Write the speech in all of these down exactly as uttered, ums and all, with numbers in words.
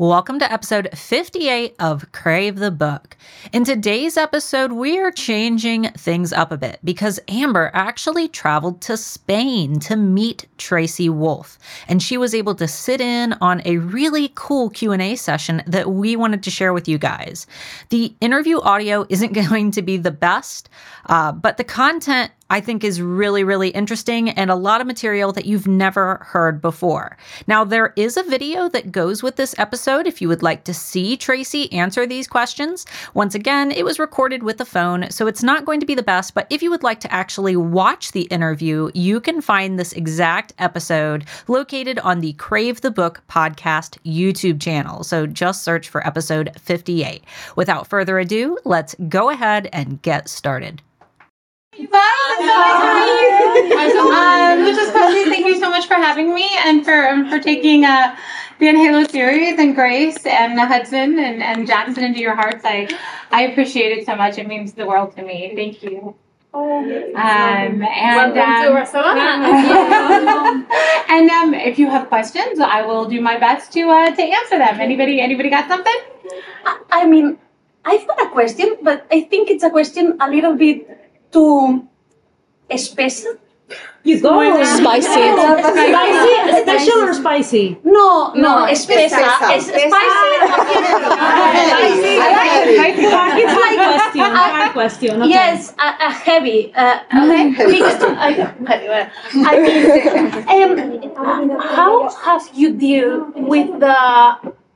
Welcome to episode fifty-eight of Crave the Book. In today's episode, we are changing things up a bit because Amber actually traveled to Spain to meet Tracy Wolff, and she was able to sit in on a really cool Q and A session that we wanted to share with you guys. The interview audio isn't going to be the best, uh, but the content I think is really, really interesting and a lot of material that you've never heard before. Now, there is a video that goes with this episode if you would like to see Tracy answer these questions. Once again, it was recorded with a phone, so it's not going to be the best, but if you would like to actually watch the interview, you can find this exact episode located on the Crave the Book Podcast YouTube channel. So just search for episode fifty-eight. Without further ado, let's go ahead and get started. Bye. So nice to meet you. Um, just firstly, thank you so much for having me and for um, for taking uh, the Halo series and Grace and Hudson and, and Jackson into your hearts. I I appreciate it so much. It means the world to me. Thank you. Oh, um, and welcome um, to Barcelona. And um, if you have questions, I will do my best to uh, to answer them. Anybody anybody got something? I, I mean, I've got a question, but I think it's a question a little bit too special. You go oh, spicy. Spicy, special or spicy? No, no, no special. Spicy. Spicy. It's like question. A, a question. Okay. Yes, a, a heavy. Uh, okay. Mixed. I mean, um, how have you deal with the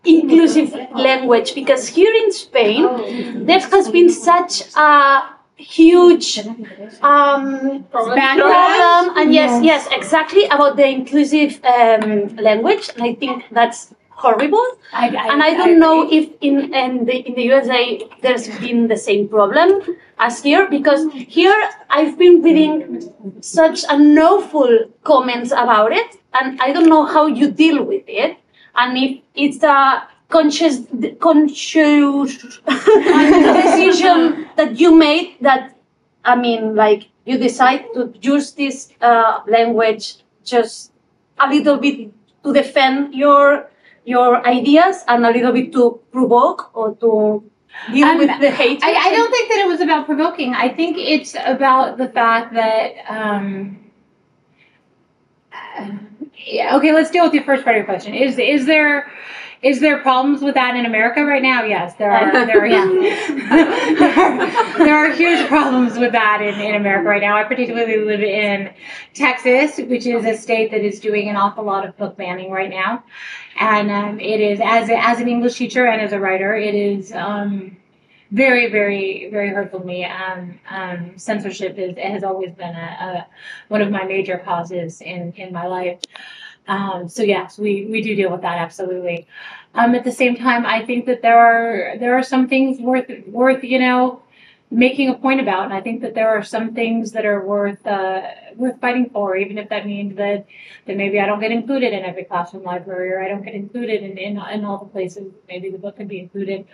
inclusive language? Because here in Spain, there has been such a huge um, problem, and yes, yes, exactly, about the inclusive um, language, and I think that's horrible. I, I, and I don't I, know I, if in, in the in the U S A there's been the same problem as here, because here I've been reading such an awful comments about it, and I don't know how you deal with it, and if it's a conscious conscious decision that you made, that I mean, like, you decide to use this uh, language just a little bit to defend your your ideas and a little bit to provoke or to deal um, with the hate. I, I don't think that it was about provoking. I think it's about the fact that um, uh, yeah, okay, let's deal with your first part of your question. Is is there Is there problems with that in America right now? Yes, there are. There are, yeah. there, are there are huge problems with that in, in America right now. I particularly live in Texas, which is a state that is doing an awful lot of book banning right now, and um, it is as a, as an English teacher and as a writer, it is um, very, very, very hurtful to me. Um, um, censorship is has always been a, a one of my major causes in, in my life. Um, so yes, we, we do deal with that, absolutely. Um, at the same time, I think that there are there are some things worth worth you know making a point about, and I think that there are some things that are worth uh, worth fighting for, even if that means that that maybe I don't get included in every classroom library, or I don't get included in in, in all the places maybe the book can be included.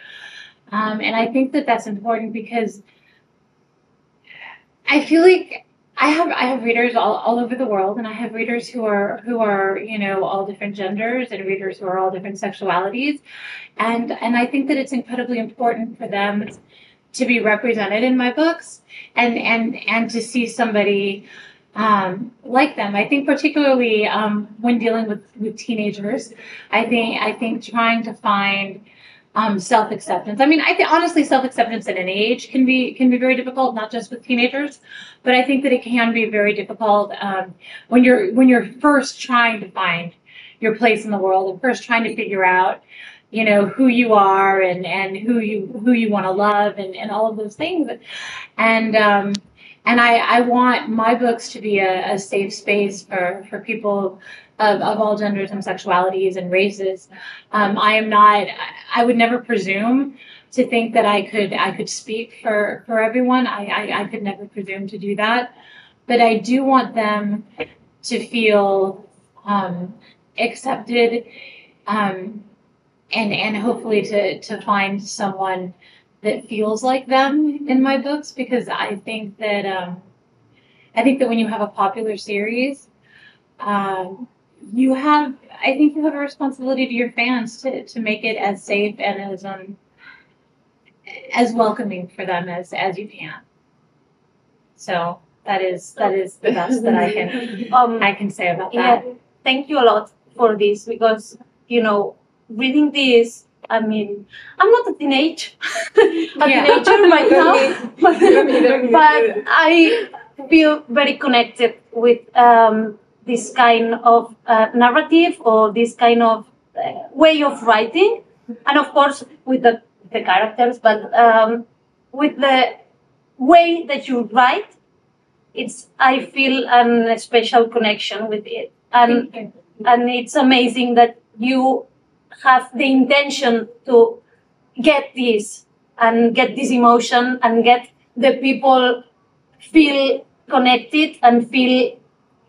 Um, and I think that that's important because I feel like. I have I have readers all, all over the world, and I have readers who are who are you know all different genders, and readers who are all different sexualities, and and I think that it's incredibly important for them to be represented in my books, and and and to see somebody um, like them. I think particularly um, when dealing with, with teenagers, I think I think trying to find Um, self-acceptance. I mean, I think honestly, self-acceptance at any age can be can be very difficult, not just with teenagers, but I think that it can be very difficult um, when you're when you're first trying to find your place in the world and first trying to figure out, you know, who you are and, and who you who you want to love and, and all of those things. And um, and I, I want my books to be a, a safe space for for people Of, of all genders and sexualities and races. Um, I am not, I would never presume to think that I could I could speak for, for everyone. I, I, I could never presume to do that. But I do want them to feel um, accepted um, and, and hopefully to, to find someone that feels like them in my books, because I think that, um, I think that when you have a popular series, um, you have, I think you have a responsibility to your fans to, to make it as safe and as um as welcoming for them as, as you can. So that is that is the best that I can um, I can say about that. Yeah, thank you a lot for this, because you know, reading this, I mean, I'm not a teenage a yeah. teenager right now, but, but I feel very connected with um, this kind of uh, narrative or this kind of uh, way of writing, and of course with the the characters, but um, with the way that you write, it's I feel an, a special connection with it, and and it's amazing that you have the intention to get this and get this emotion and get the people feel connected and feel,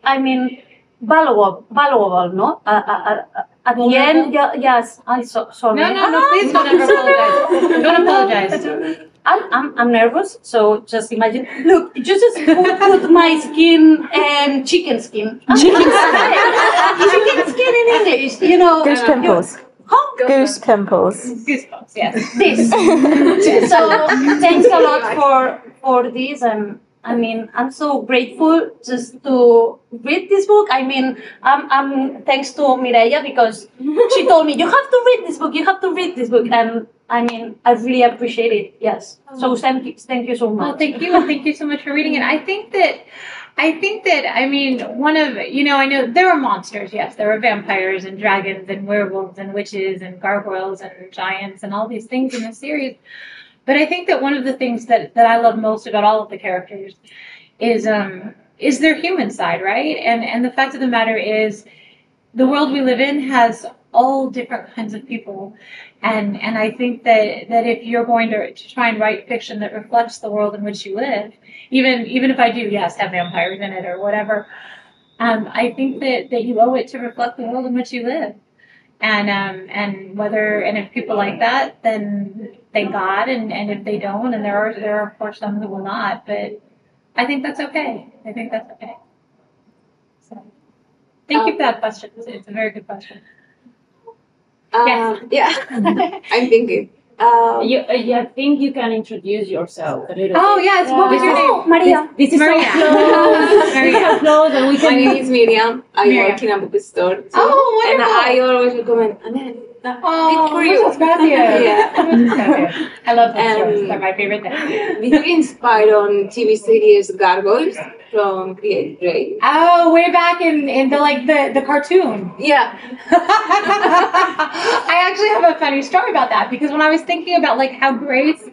I mean, valuable, valuable, no? Uh, uh, uh, at the end, yeah, yes, I so, sorry. No, no, no, please don't ever apologize. Don't apologize. I'm, I'm, I'm nervous, so just imagine. Look, you just put, put my skin and chicken skin. Chicken skin. Chicken skin in English, you know. Goose pimples. Oh, goose pimples. Goose pimples, yes. This. So thanks a lot for for this. Um, I mean, I'm so grateful just to read this book. I mean, I'm, I'm thanks to Mireya, because she told me, you have to read this book, you have to read this book. And I mean, I really appreciate it, yes. So thank you, thank you so much. Well, thank you, thank you so much for reading it. I think that... I think that, I mean, one of, you know, I know there were monsters, yes. There were vampires and dragons and werewolves and witches and gargoyles and giants and all these things in the series. But I think that one of the things that, that I love most about all of the characters is um, is their human side, right? And and the fact of the matter is the world we live in has all different kinds of people. And and I think that, that if you're going to, to try and write fiction that reflects the world in which you live, even even if I do, yes, have vampires in it or whatever, um, I think that, that you owe it to reflect the world in which you live. And um and whether and if people like that, then thank God, and, and if they don't, and there are there are of course some who will not, but I think that's okay. I think that's okay. So thank um, you for that question. It's, it's a very good question. Uh, yeah, yeah. I'm thinking. Um, you, uh, yeah, I think you can introduce yourself a little. Oh, bit. Yes. Yeah. What was your name? Oh, Maria. This, this is Maria. So close. Maria. Close, and we can... My name is Miriam. I Miriam. work in a bookstore. Too, oh, wonderful. And I always recommend. Amanda. Oh, it's for you. Muchas gracias. Yeah. I love bookstores. They're my favorite thing. Did you inspire on T V series Gargoyles from Crave? Oh, way back in, in the like the, the cartoon. Yeah. I actually have a funny story about that, because when I was thinking about like how Grace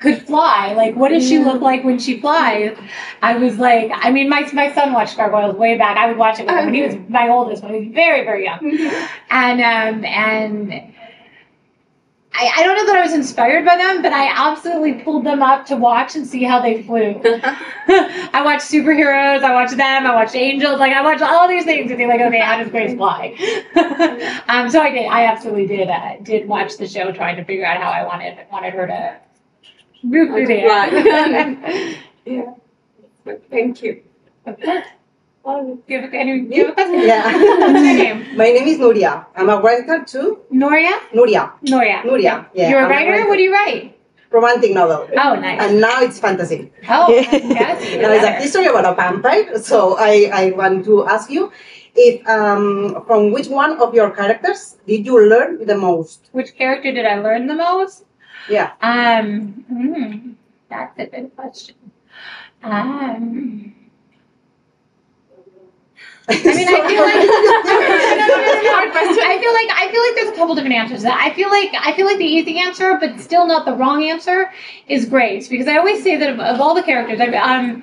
could fly, like what does she look like when she flies? I was like, I mean, my my son watched Gargoyles way back. I would watch it with him when he was my oldest, when he was very very young, and um and. I, I don't know that I was inspired by them, but I absolutely pulled them up to watch and see how they flew. I watched superheroes, I watched them, I watched angels, like I watched all these things and be like, okay, how does Grace fly? um, so I did, I absolutely did, uh, did watch the show, trying to figure out how I wanted wanted her to move through the air. Yeah. Thank you. Okay. Do you have a question? Yeah. What's your name? My name is Nuria. I'm a writer too. Nuria? Nuria. Nuria. Nuria. Yeah. You're a writer? a writer? What do you write? Romantic novel. Oh, nice. And now it's fantasy. Oh, yes. Now it's a history about a vampire. So I, I want to ask you if um, from which one of your characters did you learn the most? Which character did I learn the most? Yeah. Um. Mm, that's a good question. Um. I mean, I feel like I feel like I feel like there's a couple different answers to that. I feel like I feel like the easy answer, but still not the wrong answer, is Grace, because I always say that of, of all the characters, I've, um,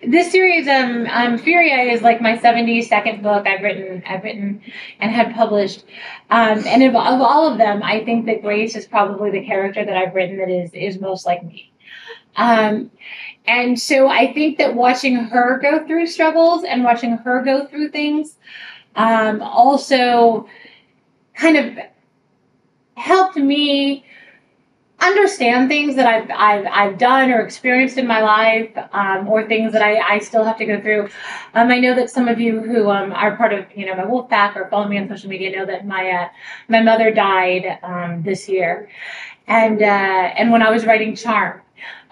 this series, um, um, Furia is like my seventy-second book I've written, I've written, and had published, um, and of, of all of them, I think that Grace is probably the character that I've written that is is most like me. Um, And so I think that watching her go through struggles and watching her go through things um, also kind of helped me understand things that I've, I've, I've done or experienced in my life, um, or things that I, I still have to go through. Um, I know that some of you who um, are part of, you know, my wolf pack or follow me on social media know that my uh, my mother died um, this year. And uh, and when I was writing Charm,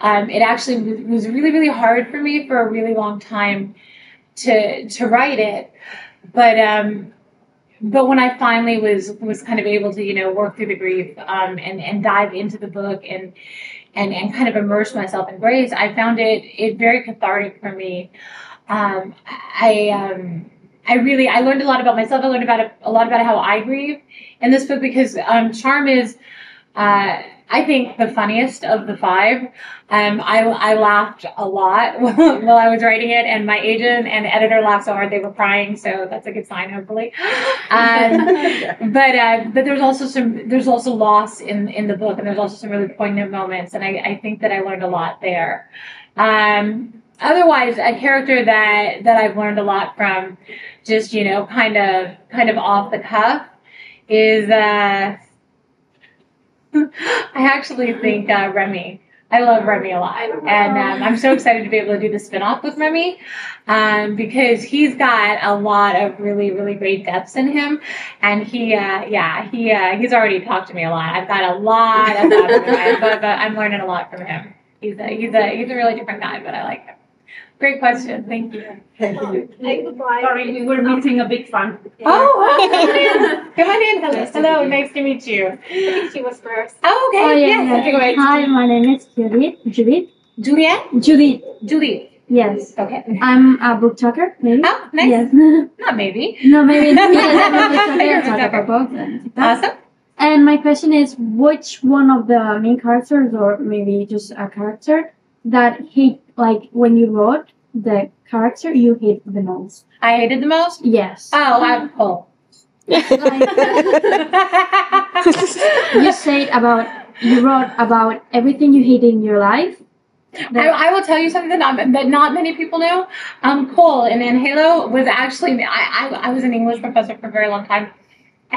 um, it actually was really, really hard for me for a really long time to to write it. But um, but when I finally was was kind of able to, you know, work through the grief um, and and dive into the book and and and kind of immerse myself in Grace, I found it it very cathartic for me. Um, I um, I really I learned a lot about myself. I learned about a, a lot about how I grieve in this book, because um, Charm is, Uh, I think, the funniest of the five. Um, I, I laughed a lot while I was writing it, and my agent and editor laughed so hard they were crying. So that's a good sign, hopefully. Um, but uh, but there's also some there's also loss in in the book, and there's also some really poignant moments, and I, I think that I learned a lot there. Um, otherwise, a character that that I've learned a lot from, just you know, kind of kind of off the cuff, is. Uh, I actually think uh, Remy. I love Remy a lot, and um, I'm so excited to be able to do the spinoff with Remy, um, because he's got a lot of really, really great depths in him, and he, uh, yeah, he uh, he's already talked to me a lot. I've got a lot of that, but I'm learning a lot from him. He's a he's a he's a really different guy, but I like him. Great question. Thank you. Thank you. Sorry, we were meeting a big fan. Oh, come on in. Come on in. Hello, Hello. Nice to meet you. I think she was first. Oh, okay. Oh, yeah, yes. Yeah. Okay, hi, my name is Juliet. Juliet? Juliet? Juliet. Juliet. Yes. Okay. I'm a book talker, maybe. Oh, nice. Yes. Not maybe. No, maybe. Yes, I'm a book talker. I talk about books and stuff. Awesome. And my question is, which one of the main characters, or maybe just a character, that he, like, when you wrote the character, you hated the most? I hated the most? Yes. Oh, I'm Cole. Like, you said about, you wrote about everything you hated in your life. I, I will tell you something that not, that not many people know. Um, Cole in Halo was actually, I, I, I was an English professor for a very long time.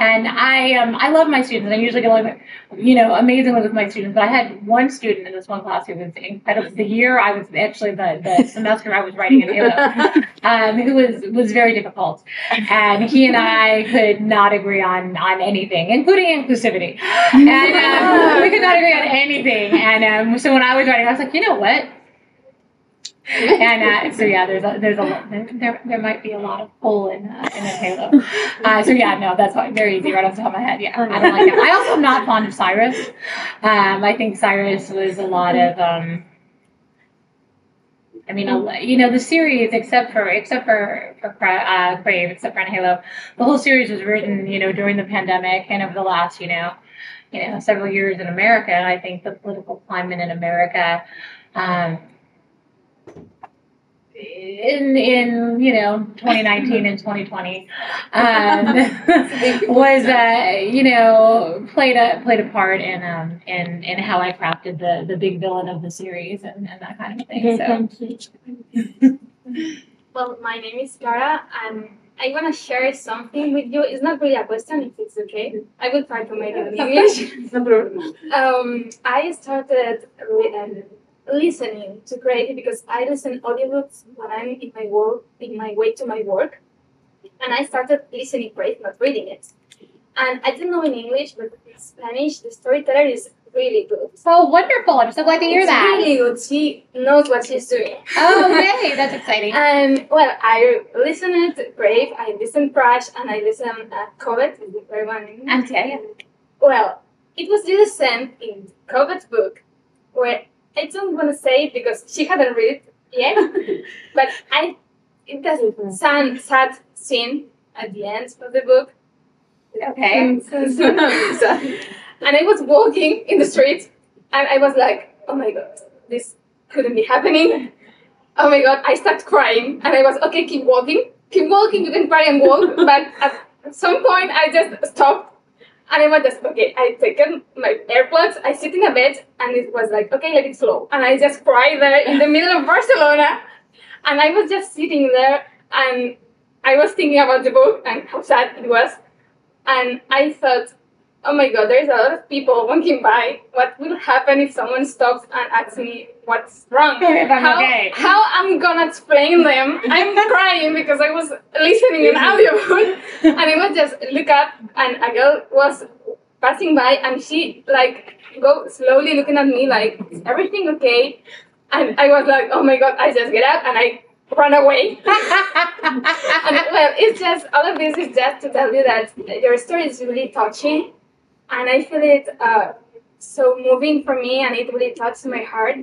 And I um I love my students. I usually get along, you know, amazingly with my students. But I had one student in this one class who was incredible. The year I was actually the, the semester I was writing in Halo, um, who was was very difficult. And he and I could not agree on on anything, including inclusivity. And um, we could not agree on anything. And um, so when I was writing, I was like, you know what? And uh, so yeah, there's a, there's a there there might be a lot of hole in uh, in a Halo. Uh, so yeah, no, that's why, very easy right off the top of my head. Yeah, I don't like him. I also am not fond of Cyrus. Um, I think Cyrus was a lot of um. I mean, you know, the series, except for except for for uh, Crave, except for Halo, the whole series was written, you know, during the pandemic and over the last, you know, you know, several years in America. I think the political climate in America. Um, in in you know twenty nineteen and twenty twenty um, was uh, you know played a played a part in um in in how I crafted the the big villain of the series and, and that kind of thing. So well, my name is Clara, and I want to share something with you. It's not really a question, if it's okay. I will try to make it in English. um, I started with. Um, listening to Crave because I listen audiobooks when I'm in my work, in my way to my work, and I started listening Crave, not reading it. And I didn't know in English, but in Spanish, the storyteller is really good. Oh, wonderful! I'm so glad to hear it's that. Really good. She knows what she's doing. Oh, okay, that's exciting. And well, I listened to Crave, I listened to Prash, and I listened to uh, Covet. Is the very one? And yeah, yeah. Well, it was the same in Covet's book where. I don't want to say it because she hadn't read it yet, but I, it has a sad, sad scene at the end of the book. Okay. And I was walking in the street, and I was like, oh my god, this couldn't be happening. Oh my god, I started crying, and I was, okay, keep walking, keep walking, you can cry and walk, but at some point I just stopped. And I was just, okay, I taken my AirPods, I sit in a bed, and it was like, okay, let it flow. And I just cried there in the middle of Barcelona. And I was just sitting there, and I was thinking about the book and how sad it was. And I thought, oh my God, there's a lot of people walking by. What will happen if someone stops and asks me what's wrong? How, okay. how I'm gonna explain them? I'm crying because I was listening an audiobook and I would just look up and a girl was passing by and she like go slowly looking at me like, is everything okay? And I was like, oh my God, I just get up and I run away. And, well, it's just, all of this is just to tell you that your story is really touching. And I feel it uh, so moving for me, and it really touched my heart,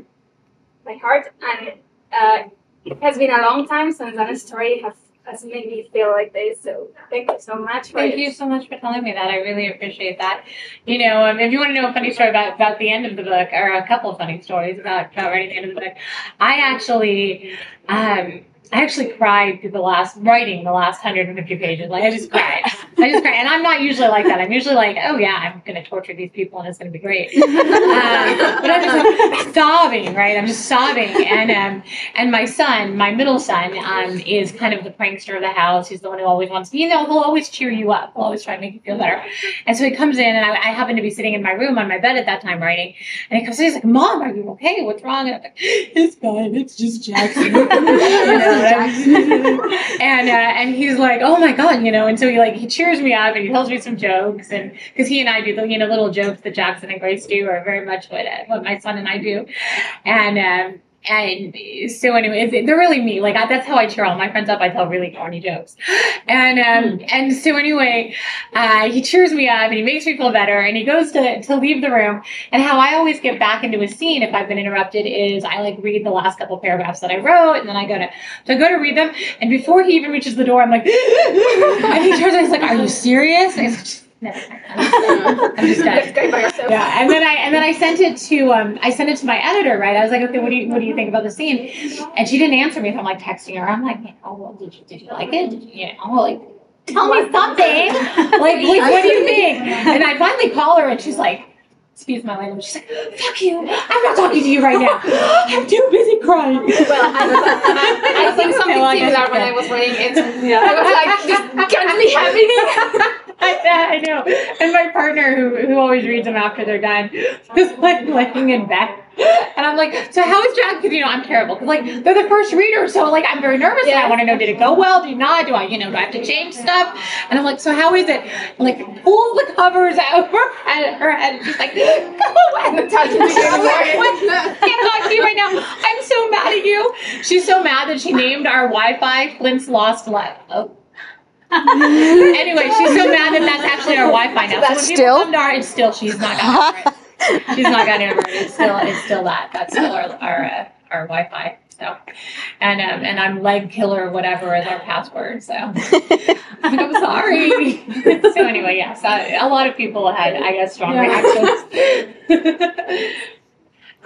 my heart. And uh, it has been a long time since that story has, has made me feel like this. So thank you so much. For thank it. you so much for telling me that. I really appreciate that. You know, um, if you want to know a funny story about, about the end of the book, or a couple of funny stories about, about writing the end of the book, I actually... Um, I actually cried through the last, writing the last one hundred fifty pages. Like, I just cried. I just cried. And I'm not usually like that. I'm usually like, oh, yeah, I'm going to torture these people and it's going to be great. Um, but I'm just like, sobbing, right? I'm just sobbing. And um, and my son, my middle son, um, is kind of the prankster of the house. He's the one who always wants, you know, he'll always cheer you up. He'll always try to make you feel better. And so he comes in, and I, I happen to be sitting in my room on my bed at that time writing. And he comes in, he's like, Mom, are you okay? What's wrong? And I'm like, it's fine. It's just Jackson. You know? and uh, and he's like, oh my God, you know, and so he like he cheers me up and he tells me some jokes, and because he and I do the you know little jokes that Jackson and Grace do are very much what uh, what my son and I do, and um, and so anyway, it's, they're really me. Like I, that's how I cheer all my friends up. I tell really corny jokes, and um, and so anyway, uh, he cheers me up and he makes me feel better, and he goes to to leave the room. And how I always get back into a scene if I've been interrupted is I like read the last couple paragraphs that I wrote, and then I go to so I go to read them, and before he even reaches the door, I'm like, and he turns and he's like, "Are you serious?" And he's like, No, I'm just done. By yourself. Yeah, and then I and then I sent it to um I sent it to my editor, right? I was like, okay, what do you what do you think about the scene? And she didn't answer me. So I'm like texting her. I'm like, oh well, did you did you like it? Did you, you know, like tell me something. Like, like what do you think? And I finally call her, and she's like, excuse my language. She's like, fuck you. I'm not talking to you right now. I'm too busy crying. Well, I, was, I, I, I think something similar when I was writing it. Yeah. I was like, this can't be happening. I, I know. And my partner, who who always reads them after they're done, is like laying in bed. And I'm like, so how is Jack? Because, you know, I'm terrible. Because, like, they're the first reader. So, like, I'm very nervous. Yeah. And I want to know, did it go well? Did it not? Do I, you know, do I have to change stuff? And I'm like, so how is it? And, like, pull the covers over her head and just like, go away. I'm not talking to you anymore. I'm like, what? Can't talk to you right now. I'm so mad at you. She's so mad that she named our Wi-Fi Flint's Lost Love. Oh. Anyway, she's so mad that that's actually our Wi-Fi now. That's so when still? Come to our, it's still, she's not gotten over it. She's not gotten over it. It's still, it's still that. That's still our our, uh, our Wi-Fi. So, and um, and I'm leg killer whatever is our password. So I'm sorry. So anyway, yes, yeah, so a lot of people had, I guess, strong yeah. reactions.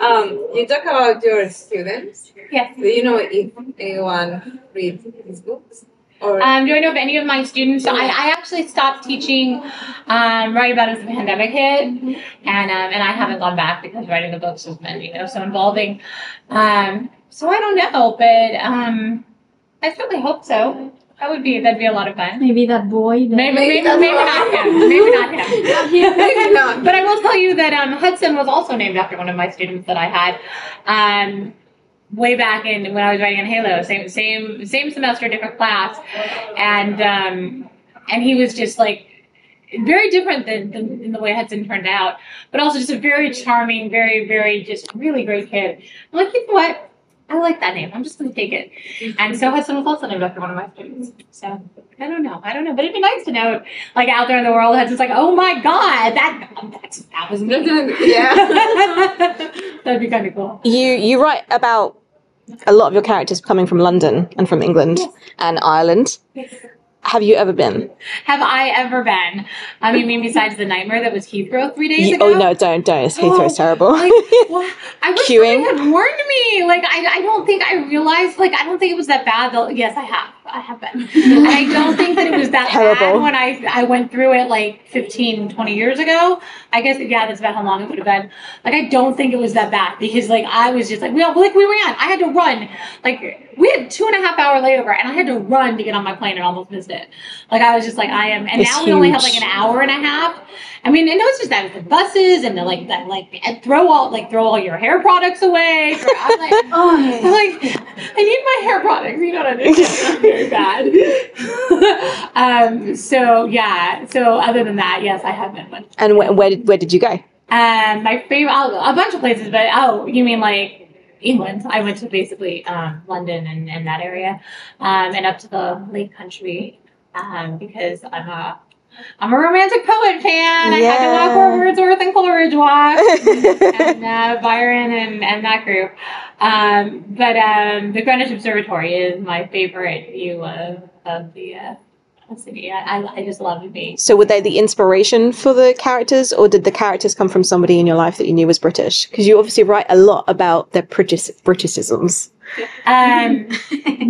Um, you talk about your students. Yes. Do you know if anyone reads these books? Um, do I know of any of my students? So I, I actually stopped teaching um, right about as the pandemic hit, and um, and I haven't gone back because writing the books has been, you know, so involving. Um, so I don't know, but um, I certainly hope so. That would be that'd be a lot of fun. Maybe that boy. Then. Maybe maybe, maybe, maybe not him. Maybe not him. Not him. Maybe not. But I will tell you that um, Hudson was also named after one of my students that I had. Um, Way back in when I was writing on Halo, same same same semester, different class, and um, and he was just like very different than, than, than the way Hudson turned out, but also just a very charming, very very just really great kid. I'm like, you know what? I like that name. I'm just going to take it. And so Hudson was also named after one of my students. So I don't know. I don't know. But it'd be nice to know, like out there in the world, Hudson's like, oh my God, that that's, that was me. Yeah, that'd be kind of cool. You you write about a lot of your characters coming from London and from England yes. and Ireland. Yes. Have you ever been? Have I ever been? I mean, I mean besides the nightmare that was Heathrow three days you, ago. Oh no, don't, don't. It's Heathrow's oh, terrible. Like, well, I wish someone had warned me. Like, I, I don't think I realized, like, I don't think it was that bad. Though. Yes, I have. I have been. And I don't think that it was that terrible. Bad when I I went through it like fifteen, twenty years ago. I guess, yeah, that's about how long it would have been. Like, I don't think it was that bad because, like, I was just like, we all, like, we ran. I had to run. Like, we had two and a half hour layover, and I had to run to get on my plane and almost missed it. Like, I was just like, I am. And it's now huge. We only have like an hour and a half. I mean, and it was just that with the buses and the like, that like, throw all like throw all your hair products away. Throw, I'm like, oh, I'm like, I need my hair products. You know what I mean? It's very bad. um. So yeah. So other than that, yes, I have been. Much. And wh- where did where did you go? Um, my favorite, I'll, a bunch of places, but oh, you mean like. England. I went to basically um, London and, and that area, um, and up to the Lake Country um, because I'm a I'm a romantic poet fan. Yeah. I had to walk where Wordsworth and Coleridge walked, and uh, Byron and, and that group. Um, but um, the Greenwich Observatory is my favorite view of of the. Uh, city. I, I, I just love being. So were they the inspiration for the characters, or did the characters come from somebody in your life that you knew was British? Because you obviously write a lot about their British Britishisms. Um,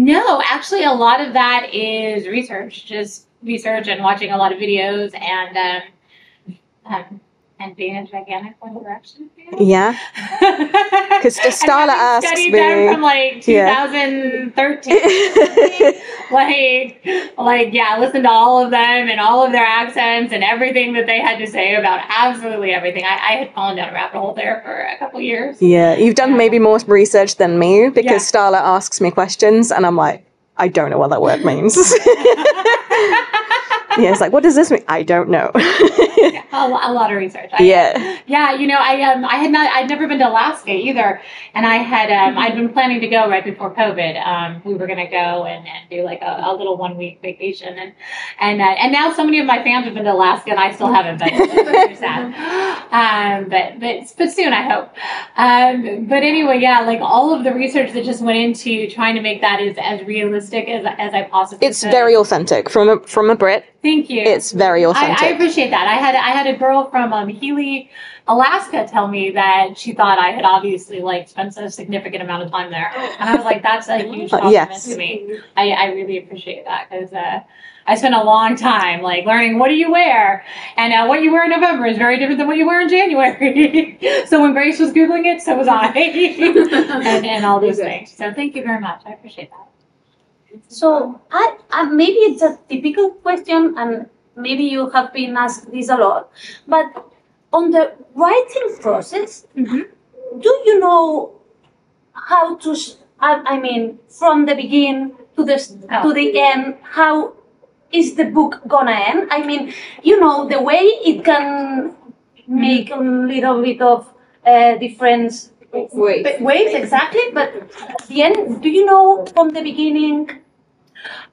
no, actually, a lot of that is research, just research and watching a lot of videos and um, um, and being a gigantic One Direction fan. Yeah, because the Starla asked me. Studied them from like twenty thirteen. Yeah. Like, like, yeah, listen to all of them and all of their accents and everything that they had to say about absolutely everything. I, I had fallen down a rabbit hole there for a couple years. Yeah, you've done yeah. maybe more research than me because yeah. Starla asks me questions and I'm like, I don't know what that word means. Yeah, it's like, what does this mean? I don't know. yeah, a, a lot of research. I, yeah. Yeah, you know, I um, I had not, I'd never been to Alaska either, and I had, um, I'd been planning to go right before COVID. Um, we were gonna go and, and do like a, a little one week vacation, and and uh, and now so many of my fans have been to Alaska, and I still haven't been. It's really sad. Um, but but but soon I hope. Um, but anyway, yeah, like all of the research that just went into trying to make that as, as realistic as as I possibly could. It's very authentic from a, from a Brit. Thank you. It's very authentic. I, I appreciate that. I had I had a girl from um, Healy, Alaska, tell me that she thought I had obviously like spent a significant amount of time there, and I was like, that's a huge compliment yes. to me. I, I really appreciate that because uh, I spent a long time like learning what do you wear, and uh, what you wear in November is very different than what you wear in January. So when Grace was googling it, so was I, and, and all these things. So thank you very much. I appreciate that. So I, I, maybe it's a typical question, and maybe you have been asked this a lot, but on the writing process, mm-hmm. do you know how to, I, I mean, from the beginning to the, oh. to the end, how is the book gonna end? I mean, you know, the way it can make a little bit of uh, difference. Ways. Ways, exactly, but at the end, do you know from the beginning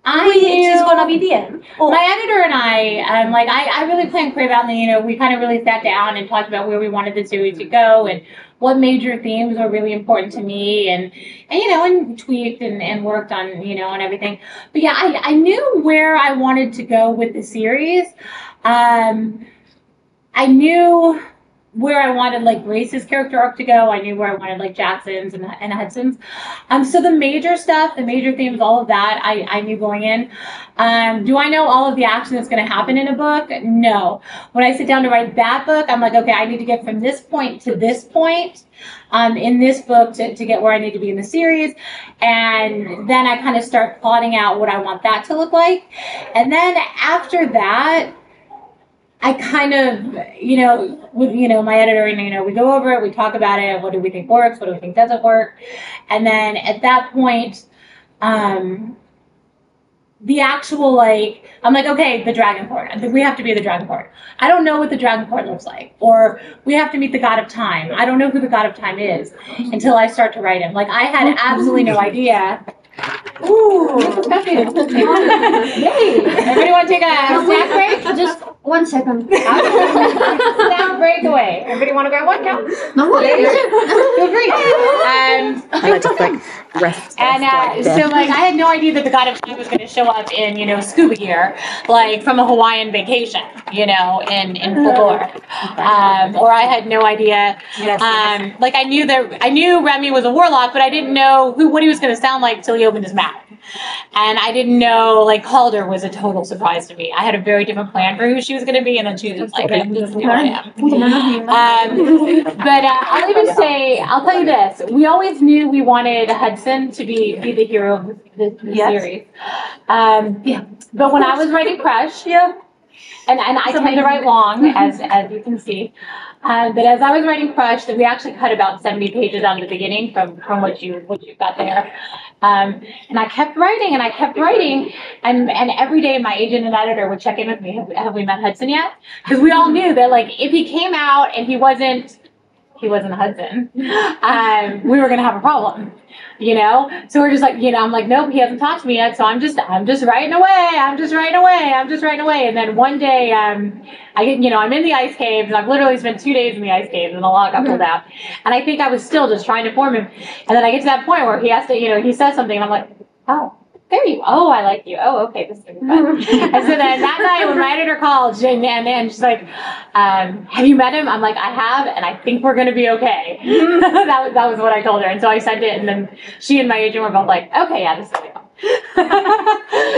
I which knew, is going to be the end? Or? My editor and I, um, like, I, I really planned Crave out, and you know, we kind of really sat down and talked about where we wanted the series to go and what major themes were really important to me, and, and you know, and tweaked and, and worked on, you know, on everything. But yeah, I, I knew where I wanted to go with the series. Um, I knew... where I wanted like Grace's character arc to go. I knew where I wanted like Jackson's and, and Hudson's. Um, so the major stuff, the major themes, all of that, I, I knew going in. Um, do I know all of the action that's going to happen in a book? No. When I sit down to write that book, I'm like, okay, I need to get from this point to this point um, in this book to, to get where I need to be in the series. And then I kind of start plotting out what I want that to look like. And then after that, I kind of, you know, with, you know, my editor and, you know, we go over it, we talk about it, what do we think works, what do we think doesn't work. And then at that point, um, the actual, like, I'm like, okay, the Dragonborn, we have to be the Dragonborn. I don't know what the Dragonborn looks like, or we have to meet the God of Time. I don't know who the God of Time is until I start to write him. Like, I had absolutely no idea. Ooh, yay! Everybody want to take a snack break? Just one second. Snack break away. Everybody want to grab one? No. No. Feel free. Um, I like to think. Rest, and uh, so, like, I had no idea that the God of Time was going to show up in, you know, scuba gear, like from a Hawaiian vacation, you know, in in folklore. Um, or I had no idea. Um, like, I knew that I knew Remy was a warlock, but I didn't know who what he was going to sound like until he opened his mouth. And I didn't know, like, Calder was a total surprise to me. I had a very different plan for who she was going to be, and then she was like, I'm just who I am. Um, but uh, I'll even say, I'll tell you this: we always knew we wanted Hudson to be, be the hero of the, the yes. series. Um, yeah. But when I was writing Crush, yeah. and, and I tend to write long, as as you can see, um, but as I was writing Crush, we actually cut about seventy pages out of the beginning from, from what, you, what you got there. Um, and I kept writing, and I kept writing, and, and every day my agent and editor would check in with me, have, have we met Hudson yet? Because we all knew that, like, if he came out and he wasn't he wasn't Hudson, um, we were going to have a problem. You know, so we're just like, you know, I'm like, nope, he hasn't talked to me yet. So I'm just, I'm just writing away. I'm just writing away. I'm just writing away. And then one day, um, I get, you know, I'm in the ice caves, and I've literally spent two days in the ice caves, and the log got pulled out. And I think I was still just trying to form him. And then I get to that point where he has to, you know, he says something, and I'm like, oh, there you, oh, I like you. Oh, okay, this is going to be fun. And so then that night when my editor called, and, and, and she's like, um, have you met him? I'm like, I have, and I think we're going to be okay. that, was, that was what I told her. And so I sent it, and then she and my agent were both like, okay, yeah, this is going to be fun.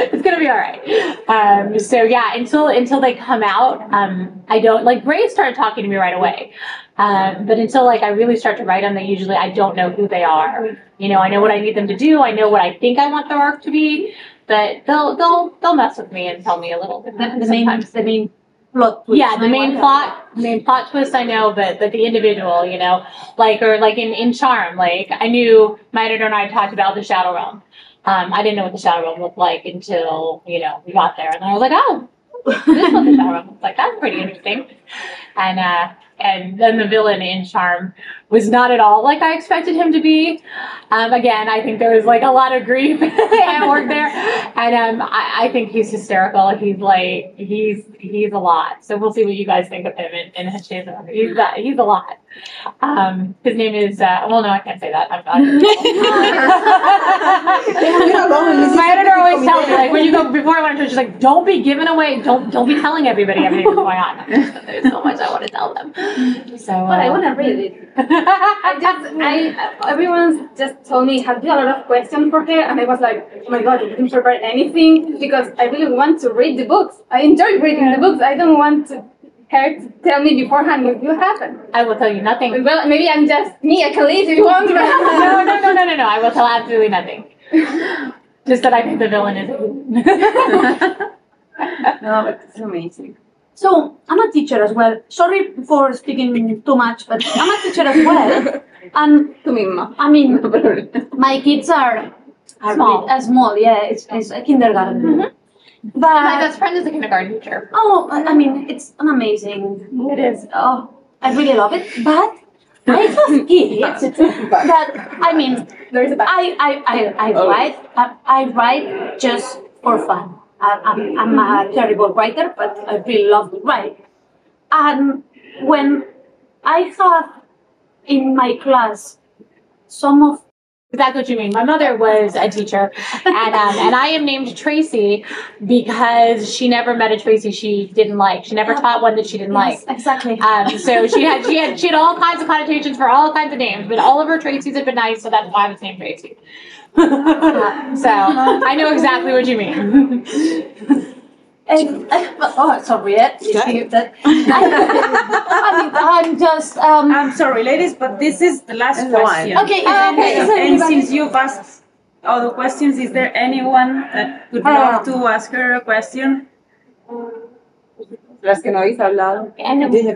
It's going to be all right. Um, so, yeah, until until they come out, um, I don't, like, Grace started talking to me right away. Um, but until, like, I really start to write on them, usually I don't know who they are. You know, I know what I need them to do. I know what I think I want their arc to be, but they'll they'll they'll mess with me and tell me a little bit. The, the main the main plot. Twist yeah, the main plot, the main plot twist. I know, but but the individual, you know, like or like in, in Charm, like I knew my editor and I talked about the Shadow Realm. Um, I didn't know what the Shadow Realm looked like until you know we got there, and I was like, oh, this is what the Shadow Realm looks like. That's pretty interesting, and. uh And then the villain in Charm was not at all like I expected him to be. Um, again, I think there was like a lot of grief at work there. And um, I, I think he's hysterical. He's like, he's he's a lot. So we'll see what you guys think of him in Hacheza. He's, uh, he's a lot. Um, his name is, uh, well, no, I can't say that. I'm not. My editor always tells me, like, when you go, before I went to church, she's like, don't be giving away, don't, don't be telling everybody everything going on. There's so much I want to tell them. So, uh, but I want to read it. I just, I, everyone just told me, have you a lot of questions for her? And I was like, oh my God, I didn't prepare anything because I really want to read the books. I enjoy reading the books. I don't want to, her to tell me beforehand what you happen. I will tell you nothing. Well, maybe I'm just me, I can leave if you want. no, no, no, no, no, no. I will tell absolutely nothing. Just that I think the villain is No, but it's amazing. So, I'm a teacher as well. Sorry for speaking too much, but I'm a teacher as well. And I mean, my kids are small. Are small, yeah, it's, it's a kindergarten. Mm-hmm. But my best friend is a kindergarten teacher. Oh, I mean, it's an amazing. It is. Oh, I really love it. But I have kids that, I mean, I, I, I, I write, I, I write just for fun. I'm, I'm a terrible writer, but I really love to write. And when I have in my class some of... That's what you mean. My mother was a teacher, and um, and I am named Tracy because she never met a Tracy she didn't like. She never taught one that she didn't yes, like. Exactly. Um, so she had she had she had all kinds of connotations for all kinds of names, but all of her Tracys have been nice, so that's why I was named Tracy. So I know exactly what you mean. And, uh, oh, sorry, yeah. Yeah. That. I mean, I'm just. Um, I'm sorry, ladies, but this is the last question. Okay, um, okay. And since you've asked all the questions, is there anyone that would love to ask her a question? Las que no habéis hablado.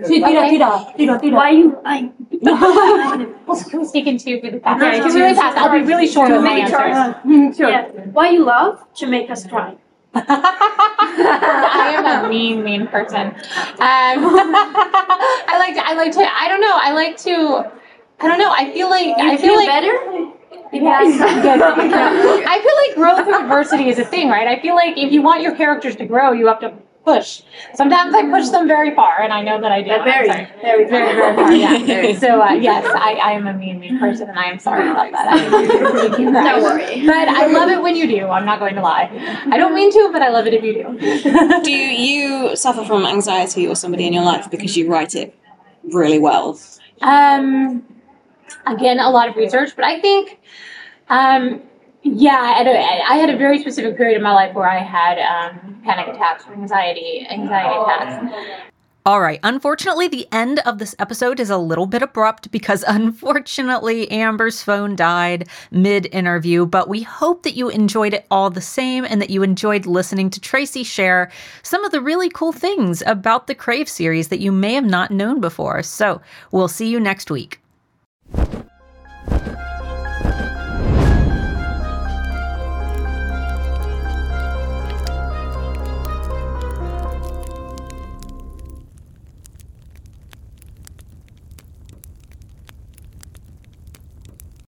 Sí, tira, tira, tira, tira. Why you? I was taken to with the past. Okay, it's really fast. I'll be really short on my answers. Sure. Yeah. Why you love to make us cry? I am a mean, mean person. Um, I like to. I like to. I don't know. I like to. I don't know. I feel like. You I feel, feel like, better. Yes. I feel like growth through adversity is a thing, right? I feel like if you want your characters to grow, you have to. push. Sometimes I push them very far, and I know that I do. Very, very, very, very far. Yeah. Very. So uh, yes, I, I am a mean, mean person, and I am sorry about that. I make you cry. Don't worry. But I love it when you do. I'm not going to lie. I don't mean to, but I love it if you do. Do you suffer from anxiety or somebody in your life because you write it really well? Um, again, a lot of research, but I think, um. Yeah, I had, a, I had a very specific period of my life where I had um, panic attacks or anxiety, anxiety attacks. All right. Unfortunately, the end of this episode is a little bit abrupt because unfortunately Amber's phone died mid-interview, but we hope that you enjoyed it all the same and that you enjoyed listening to Tracy share some of the really cool things about the Crave series that you may have not known before. So we'll see you next week.